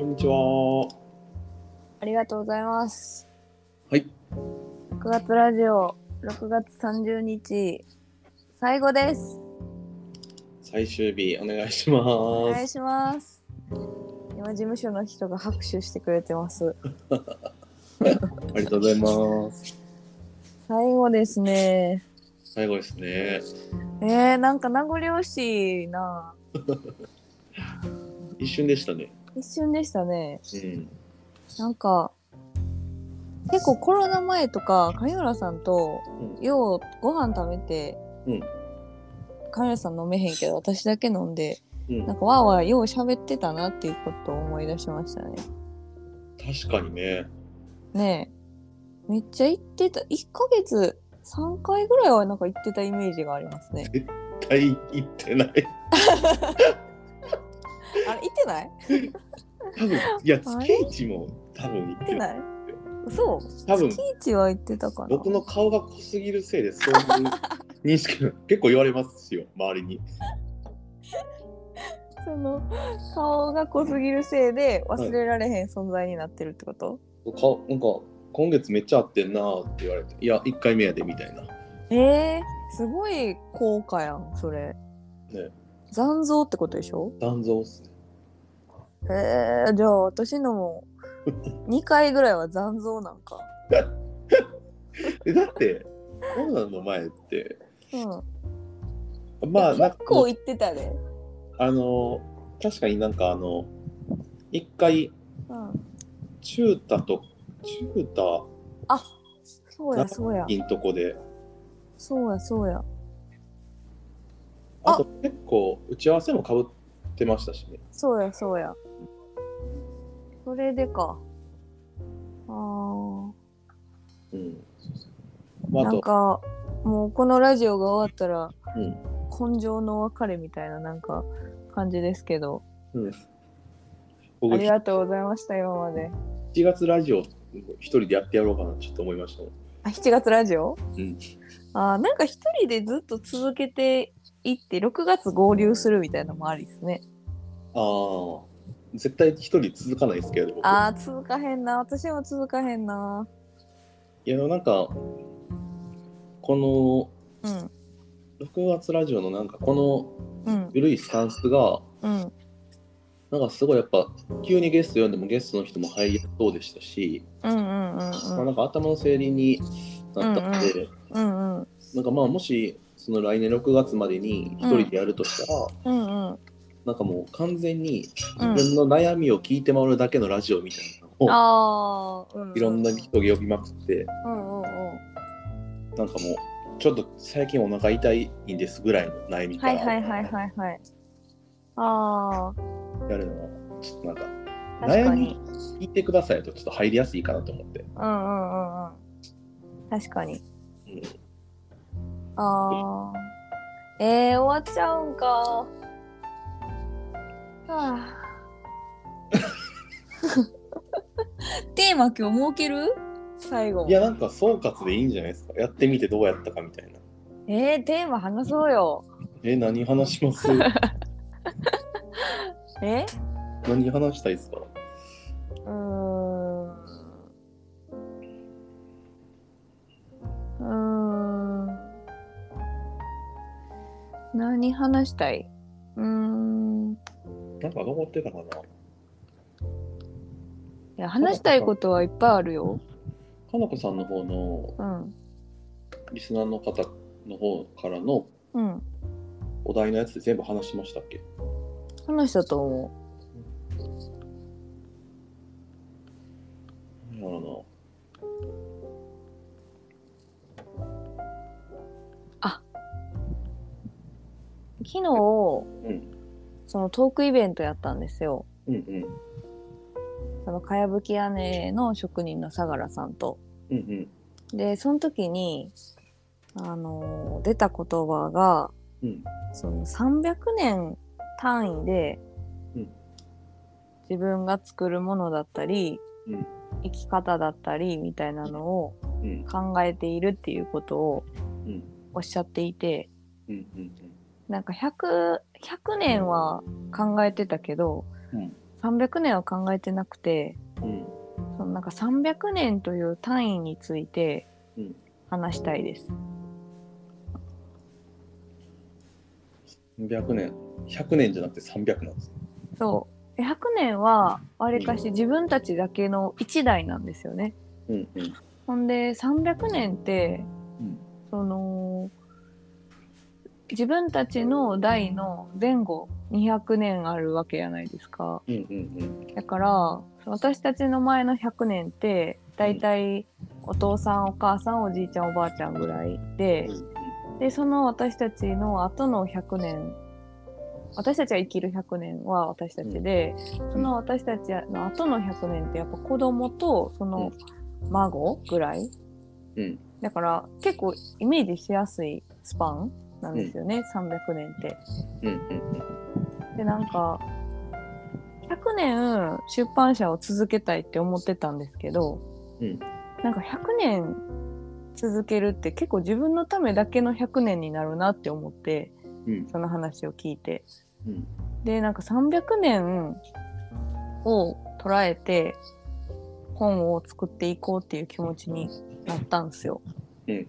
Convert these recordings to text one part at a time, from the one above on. こんにちは。ありがとうございます。はい。6月ラジオ6月30日最後です。最終日お願いします。お願いします。今事務所の人が拍手してくれてます。ありがとうございます。最後ですね。最後ですね。なんか名残惜しいな。一瞬でしたね、うん、なんか結構コロナ前とか上村さんとようご飯食べて、うん、上村さん飲めへんけど私だけ飲んで、うん、なんかわーわーよう喋ってたなっていうことを思い出しましたね。確かにねめっちゃ行ってた。1ヶ月3回ぐらいはなんか行ってたイメージがありますね。絶対行ってないあれ行ってない？多分いや月一も多分行ってない。そう。多分月一は行ってたかな。僕の顔が濃すぎるせいでそういう認識が結構言われますよ周りに。その顔が濃すぎるせいで忘れられへん存在になってるってこと？はい、なんか今月めっちゃ合ってんなーって言われて、いや1回目やでみたいな。すごい効果やんそれ。ね。残像ってことでしょ？残像っすね。じゃあ私のも2回ぐらいは残像なんかだってコロナの前って、うん、まあ結構言ってたね。確かになんか1回、うん、チュータあ、そうやいいとこでそうやあと結構打ち合わせも被ってましたしね。そうやそれでかあーうんまあ、なんかもうこのラジオが終わったら、うん、根性の別れみたいななんか感じですけど、うん、ありがとうございました。今まで7月ラジオ一人でやってやろうかなちょっと思いました。あ、7月ラジオ、うん、あなんか一人でずっと続けて行って6月合流するみたいなのもありですね。ああ、絶対一人続かないですけど。僕ああ、続かへんな。私も続かへんな。いやなんかこの、うん、6月ラジオのなんかこの緩いスタンスが、うん、なんかすごいやっぱ急にゲスト呼んでもゲストの人も入りそうでしたし、なんか頭の整理になったので、なんかまあもしその来年6月までに一人でやるとしたら、うんうん、なんかもう完全に自分の悩みを聞いてもらうだけのラジオみたいなのを、いろんな人が呼びまくって、なんかもうちょっと最近お腹痛いんですぐらいの悩みから、やるのはちょっとなんか悩み聞いてくださいとちょっと入りやすいかなと思って、確かに。うんあー終わっちゃうんかはあテーマ今日設ける？最後いやなんか総括でいいんじゃないですか。やってみてどうやったかみたいな。テーマ話そうよ。何話します？何話したいですか？何話したい？なんか残ってたかな。いや話したいことはいっぱいあるよ。かなこさんの方の、リスナーの方の方からの、お題のやつで全部話しましたっけ？話したと思う。なるほど。昨日、そのトークイベントやったんですよ。そのかやぶき屋根の職人の相良さんと、でその時に出た言葉が、その300年単位で、自分が作るものだったり、生き方だったりみたいなのを考えているっていうことをおっしゃっていて、なんか100年は考えてたけど、300年は考えてなくて、うん、そのなんか300年という単位について話したいです。うん、300年、100年じゃなくて300なんです。そう。100年はわりかし自分たちだけの1代なんですよね。うんうん、ほんで300年って、うん、その自分たちの代の前後200年あるわけじゃないですか、うんうんうん、だから私たちの前の100年ってだいたいお父さんお母さんおじいちゃんおばあちゃんぐらい でその私たちの後の100年私たちが生きる100年は私たちで、うん、その私たちの後の100年ってやっぱ子供とその孫ぐらい、うん、だから結構イメージしやすいスパンなんですよね、うん、300年って、うんうん、でなんか100年出版社を続けたいって思ってたんですけど、うん、なんか100年続けるって結構自分のためだけの100年になるなって思って、うん、その話を聞いて、うん、でなんか300年を捉えて本を作っていこうっていう気持ちになったんですよ。うんうんうん、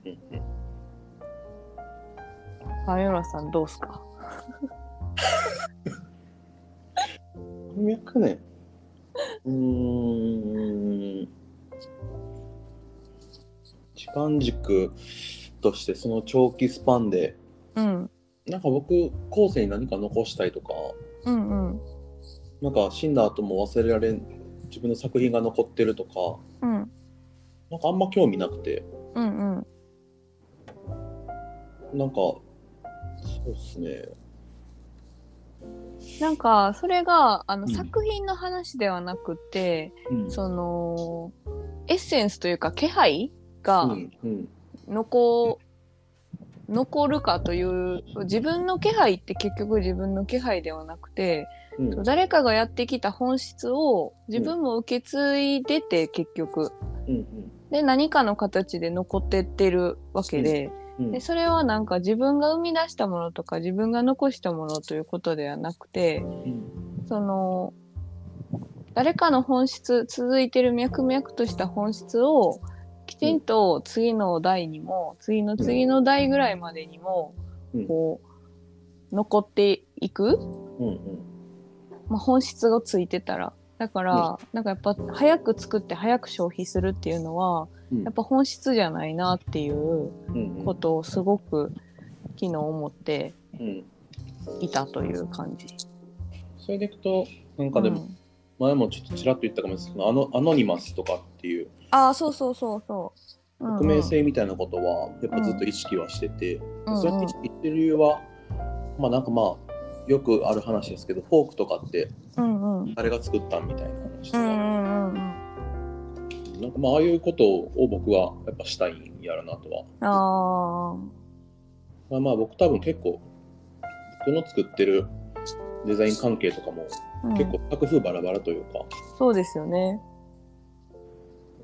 米村さんどうすか300年時間軸としてその長期スパンで、うん、なんか僕後世に何か残したいとか、うんうん、なんか死んだ後も忘れられん自分の作品が残ってるとか、うん、なんかあんま興味なくて、うんうん、なんかそうですね。なんかそれがうん、作品の話ではなくて、うん、そのエッセンスというか気配が残るかという自分の気配って結局自分の気配ではなくて、うん、誰かがやってきた本質を自分も受け継いでて結局、うんうん、で何かの形で残ってってるわけで、うんでそれはなんか自分が生み出したものとか自分が残したものということではなくて、うん、その誰かの本質続いてる脈々とした本質をきちんと次の代にも、うん、次の次の代ぐらいまでにも、うん、こう残っていく、うんうんまあ、本質がついてたらだから、うん、なんかやっぱ早く作って早く消費するっていうのは、うん、やっぱ本質じゃないなっていうことをすごく昨日思っていたという感じ、うん、それでいくとなんかでも、うん、前もちょっとちらっと言ったかもしれないですけどアノニマスとかっていうあそうそうそうそう、うんうん、匿名性みたいなことはやっぱずっと意識はしてて、うん、それに意識してる理由はまあなんかまあよくある話ですけどフォークとかって誰が作ったんみたいな話とか、うんうん、なんかまあああいうことを僕はやっぱしたいんやろなとはあ、まあ僕多分結構僕の作ってるデザイン関係とかも結構作風バラバラというか、うん、そうですよね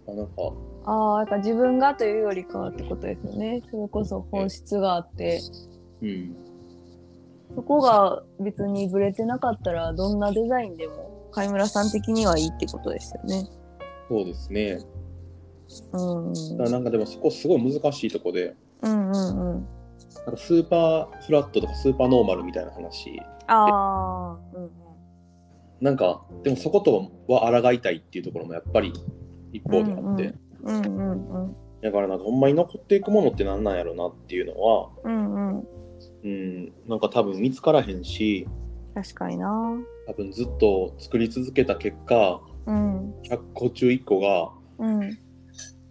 なんかあなんか自分がというよりかはってことですよねそれこそ本質があって、うんそこが別にブレてなかったらどんなデザインでも貝村さん的にはいいってことですよね。そうですね。うん。だからなんかでもそこすごい難しいとこで。うんうんうん。なんかスーパーフラットとかスーパーノーマルみたいな話。ああ。うんうん。なんかでもそことは抗いたいっていうところもやっぱり一方であって。うんうん、うんうんうん。だからなんかほんまに残っていくものってなんなんやろなっていうのは。うんうん。うん、なんか多分見つからへんし確かにな多分ずっと作り続けた結果、うん、100個中1個が、うん、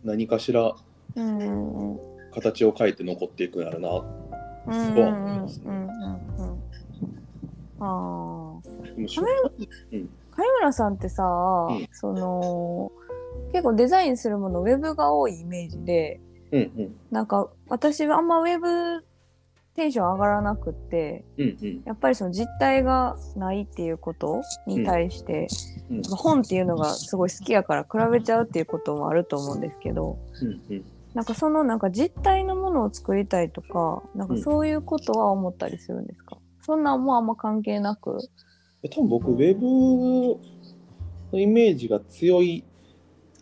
何かしら、うんうんうん、形を変えて残っていくんやろなとは思いますね。あ貝村さんってさ、うん、その結構デザインするものウェブが多いイメージで、うんうん、なんか私はあんまウェブテンション上がらなくって、うんうん、やっぱりその実体がないっていうことに対して、うんうん、本っていうのがすごい好きやから比べちゃうっていうこともあると思うんですけど、うんうん、なんかそのなんか実体のものを作りたいとかなんかそういうことは思ったりするんですか、うん、そんなんもあんま関係なく多分僕ウェブのイメージが強い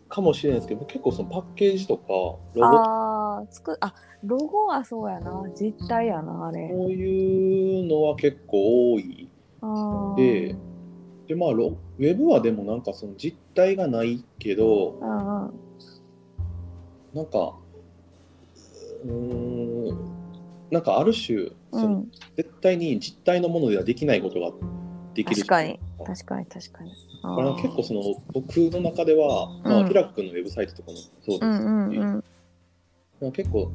かもしれないですけど、結構そのパッケージとかロゴ、ロゴはそうやな、実体やな、あれそういうのは結構多いで、まあウェブはでもなんかその実体がないけど、なんかなんかある種その絶対に実体のものではできないことができる。確かに。あ、結構その僕の中では、まあ、ヒラク君のウェブサイトとかもそうですけど、結構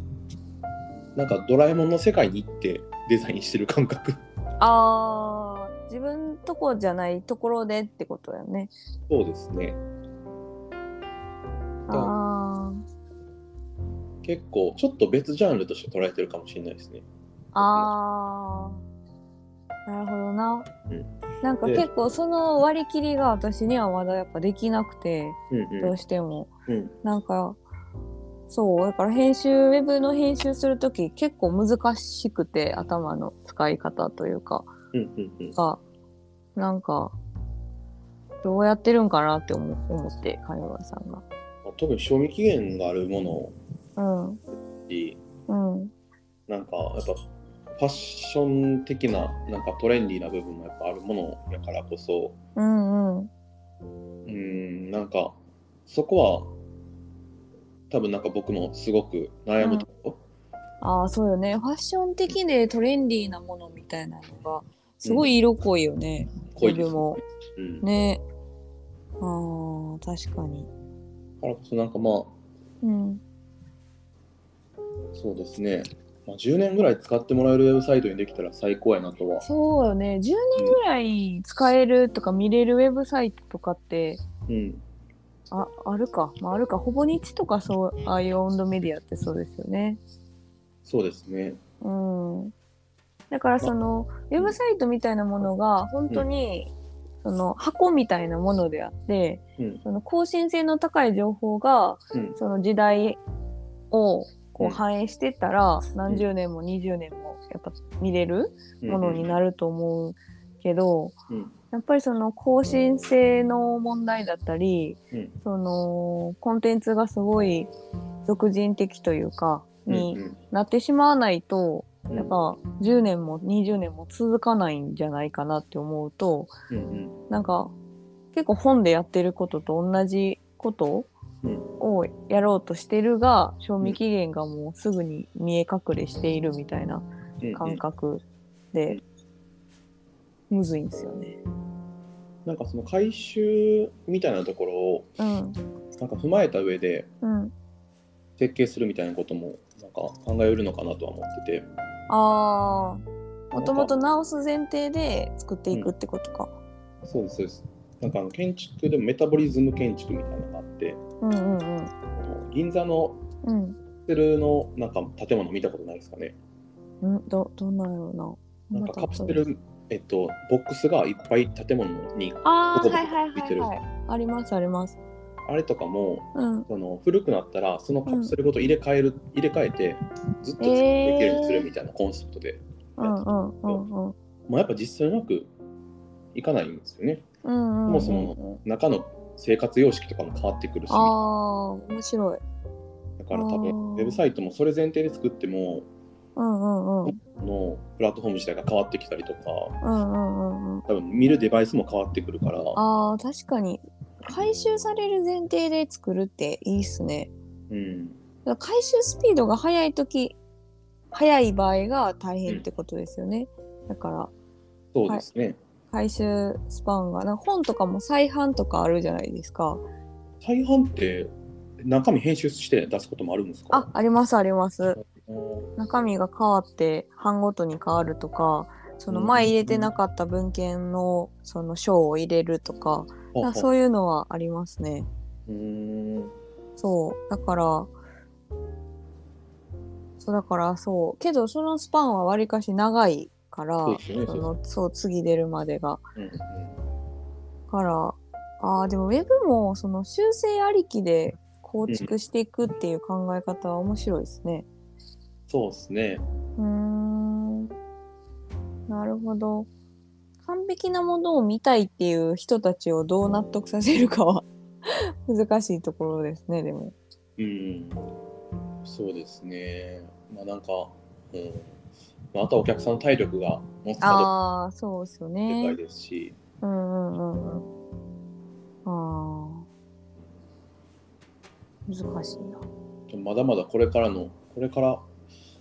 なんかドラえもんの世界に行ってデザインしてる感覚。自分とこじゃないところでってことやね。そうですね。結構ちょっと別ジャンルとして捉えてるかもしれないですね。なるほどな、なんか結構その割り切りが私にはまだやっぱできなくて、どうしても、なんかそうだから編集、ウェブの編集するとき結構難しくて、頭の使い方というか、なんかどうやってるんかなって思って、金村さんが特に賞味期限があるものって、なんかやっぱファッション的な、なんかトレンディーな部分もやっぱあるものやからこそ、なんかそこは多分なんか僕もすごく悩むところ、そうよね、ファッション的でトレンディーなものみたいなのがすごい色濃いよね、濃いですも、ね、確かに。だからこそなんかまあ、そうですね、10年ぐらい使ってもらえるウェブサイトにできたら最高やなとは。そうよね、10年ぐらい使えるとか見れるウェブサイトとかって、あるか、まあ、あるか、ほぼ日とかそう、ああいうオンドメディアってそうですよね。そうですね、だからその、ウェブサイトみたいなものが本当にその箱みたいなものであって、その更新性の高い情報が、その時代を反映してったら何十年も20年もやっぱ見れるものになると思うけど、やっぱりその更新性の問題だったり、そのコンテンツがすごい俗人的というかになってしまわないと、やっぱ10年も20年も続かないんじゃないかなって思うと、なんか結構本でやってることと同じことをやろうとしてるが、賞味期限がもうすぐに見え隠れしているみたいな感覚でむずいんですよね。なんかその回収みたいなところをなんか踏まえた上で設計するみたいなこともなんか考えうるのかなとは思ってて、もともと直す前提で作っていくってことか。そうですそうです。なんか建築でもメタボリズム建築みたいなのがあって、銀座のホテルのなんか建物見たことないですかね。どんなような。なんかカプセル、ボックスがいっぱい建物にボコボコついてる。ありますあります。あれとかも、その古くなったらそのカプセルごと入れ替えてずっと作っていけるようにするみたいなコンセプトでやってたんですけど、やっぱ実際うまくいかないんですよね。そもそも中の生活様式とかも変わってくるし、面白い。だから多分ウェブサイトもそれ前提で作っても、のプラットフォーム自体が変わってきたりとか、多分見るデバイスも変わってくるから。確かに回収される前提で作るっていいっすね。回収スピードが速い場合が大変ってことですよね。だからそうですね、回収スパンが、なんか本とかも再版とかあるじゃないですか。再版って中身編集して出すこともあるんですか？あります。中身が変わって版ごとに変わるとか、その前入れてなかった文献のその章を入れるとか、そういうのはありますね。そうだからそうけど、そのスパンはわりかし長いから、そう次出るまでが、からでもウェブもその修正ありきで構築していくっていう考え方は面白いですね。なるほど。完璧なものを見たいっていう人たちをどう納得させるかは難しいところですね。でもそうですね、まあなんか、あとはお客さんの体力が持つかどうかもでかいですし、難しいな。まだまだこれからいろいろ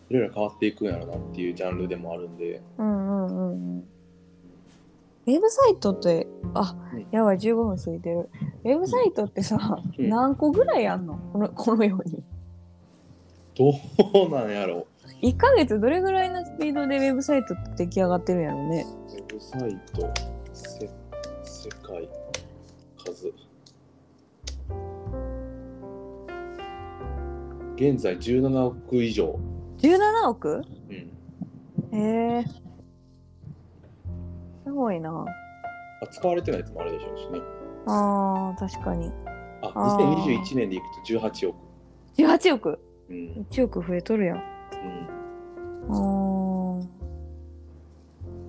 変わっていくんやろなっていうジャンルでもあるんで、ウェブサイトってやばい15分過ぎてる。ウェブサイトってさ、何個ぐらいあんの？このようにどうなんやろ。1ヶ月どれぐらいのスピードでウェブサイトって出来上がってるんやろね。ウェブサイト世界数現在17億以上。17億？へえ。すごいな。使われてないやつもあるでしょうしね。ああ、確かに。2021年でいくと18億。18億、1億増えとるやん。ま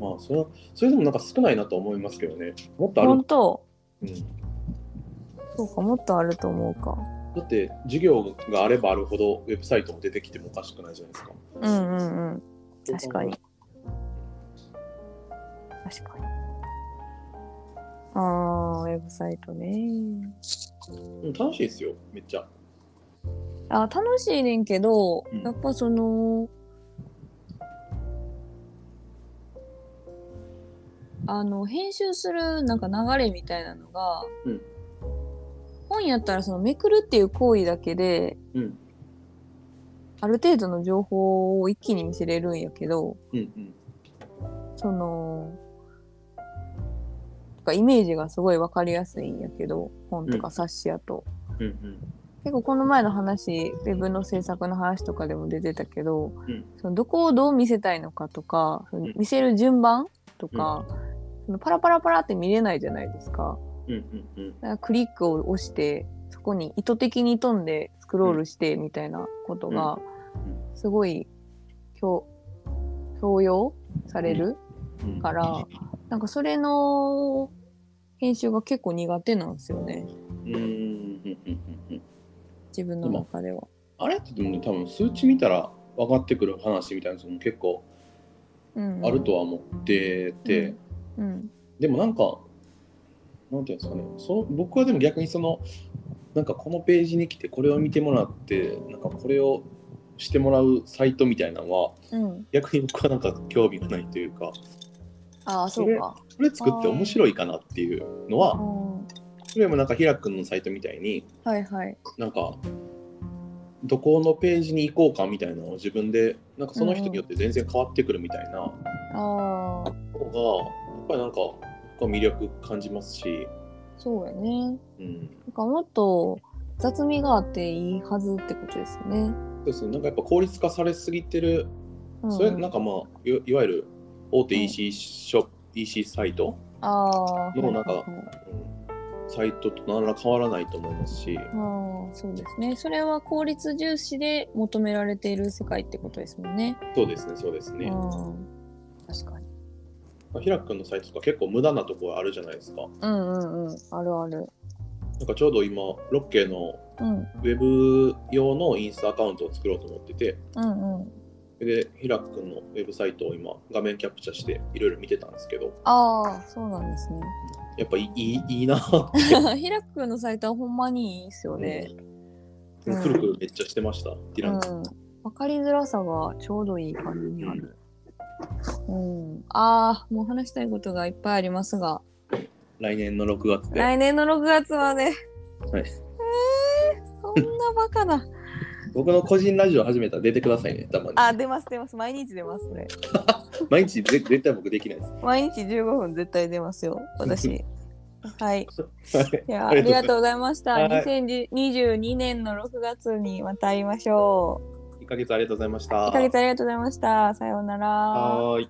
あそれでもなんか少ないなと思いますけどね。もっとある。本当。そうか、もっとあると思うか。だって授業があればあるほどウェブサイトも出てきてもおかしくないじゃないですか。確かに。確かに。ウェブサイトね。楽しいですよ、めっちゃ。楽しいねんけど、やっぱその編集するなんか流れみたいなのが、本やったらそのめくるっていう行為だけで、ある程度の情報を一気に見せれるんやけど、そのとかイメージがすごい分かりやすいんやけど、本とか冊子やと、結構この前の話、ウェブの制作の話とかでも出てたけど、そのどこをどう見せたいのかとか、その見せる順番とか、そのパラパラパラって見れないじゃないですか。だからクリックを押してそこに意図的に飛んでスクロールしてみたいなことがすごい強要されるから、なんかそれの編集が結構苦手なんですよね。自分の中では。あれってでも、ね、多分数値見たら分かってくる話みたいなのも結構あるとは思ってて、でもなんかなんていうんですかね、僕はでも逆にそのなんかこのページに来てこれを見てもらってなんかこれをしてもらうサイトみたいなのは、逆に僕はなんか興味がないというか、それ作って面白いかなっていうのは、それもなんか平君のサイトみたいに、なんかどこのページに行こうかみたいなのを自分でなんかその人によって全然変わってくるみたいなのが、やっぱりなんか魅力感じますし。そうやね、なんかもっと雑味があっていいはずってことですよね。そうですね、なんかやっぱ効率化されすぎてる、それなんかまあいわゆる大手 EC ショップ、EC サイトのなんか、サイトと何ら変わらないと思いますし。そうですね、それは効率重視で求められている世界ってことですもんね。そうですね、そうですね。確かに。ひらくんのサイトとか結構無駄なところあるじゃないですか。あるある。なんかちょうど今ロッケのウェブ用のインスタアカウントを作ろうと思ってて、でひらくんのウェブサイトを今画面キャプチャしていろいろ見てたんですけど、そうなんですね。やっぱいいなって。ひらくんのサイトはほんまにいいですよね。くるくるめっちゃしてました。わかりづらさがちょうどいい感じにある。もう話したいことがいっぱいありますが、来年の6月で。来年の6月まで。そんなバカな。僕の個人ラジオ始めたら出てくださいね、たまに。出ます。毎日出ますね。毎日絶対僕できないです。毎日15分絶対出ますよ、私。はい。いや、ありがとうございました。2022年の6月にまた会いましょう。1ヶ月ありがとうございました。さようなら。はい。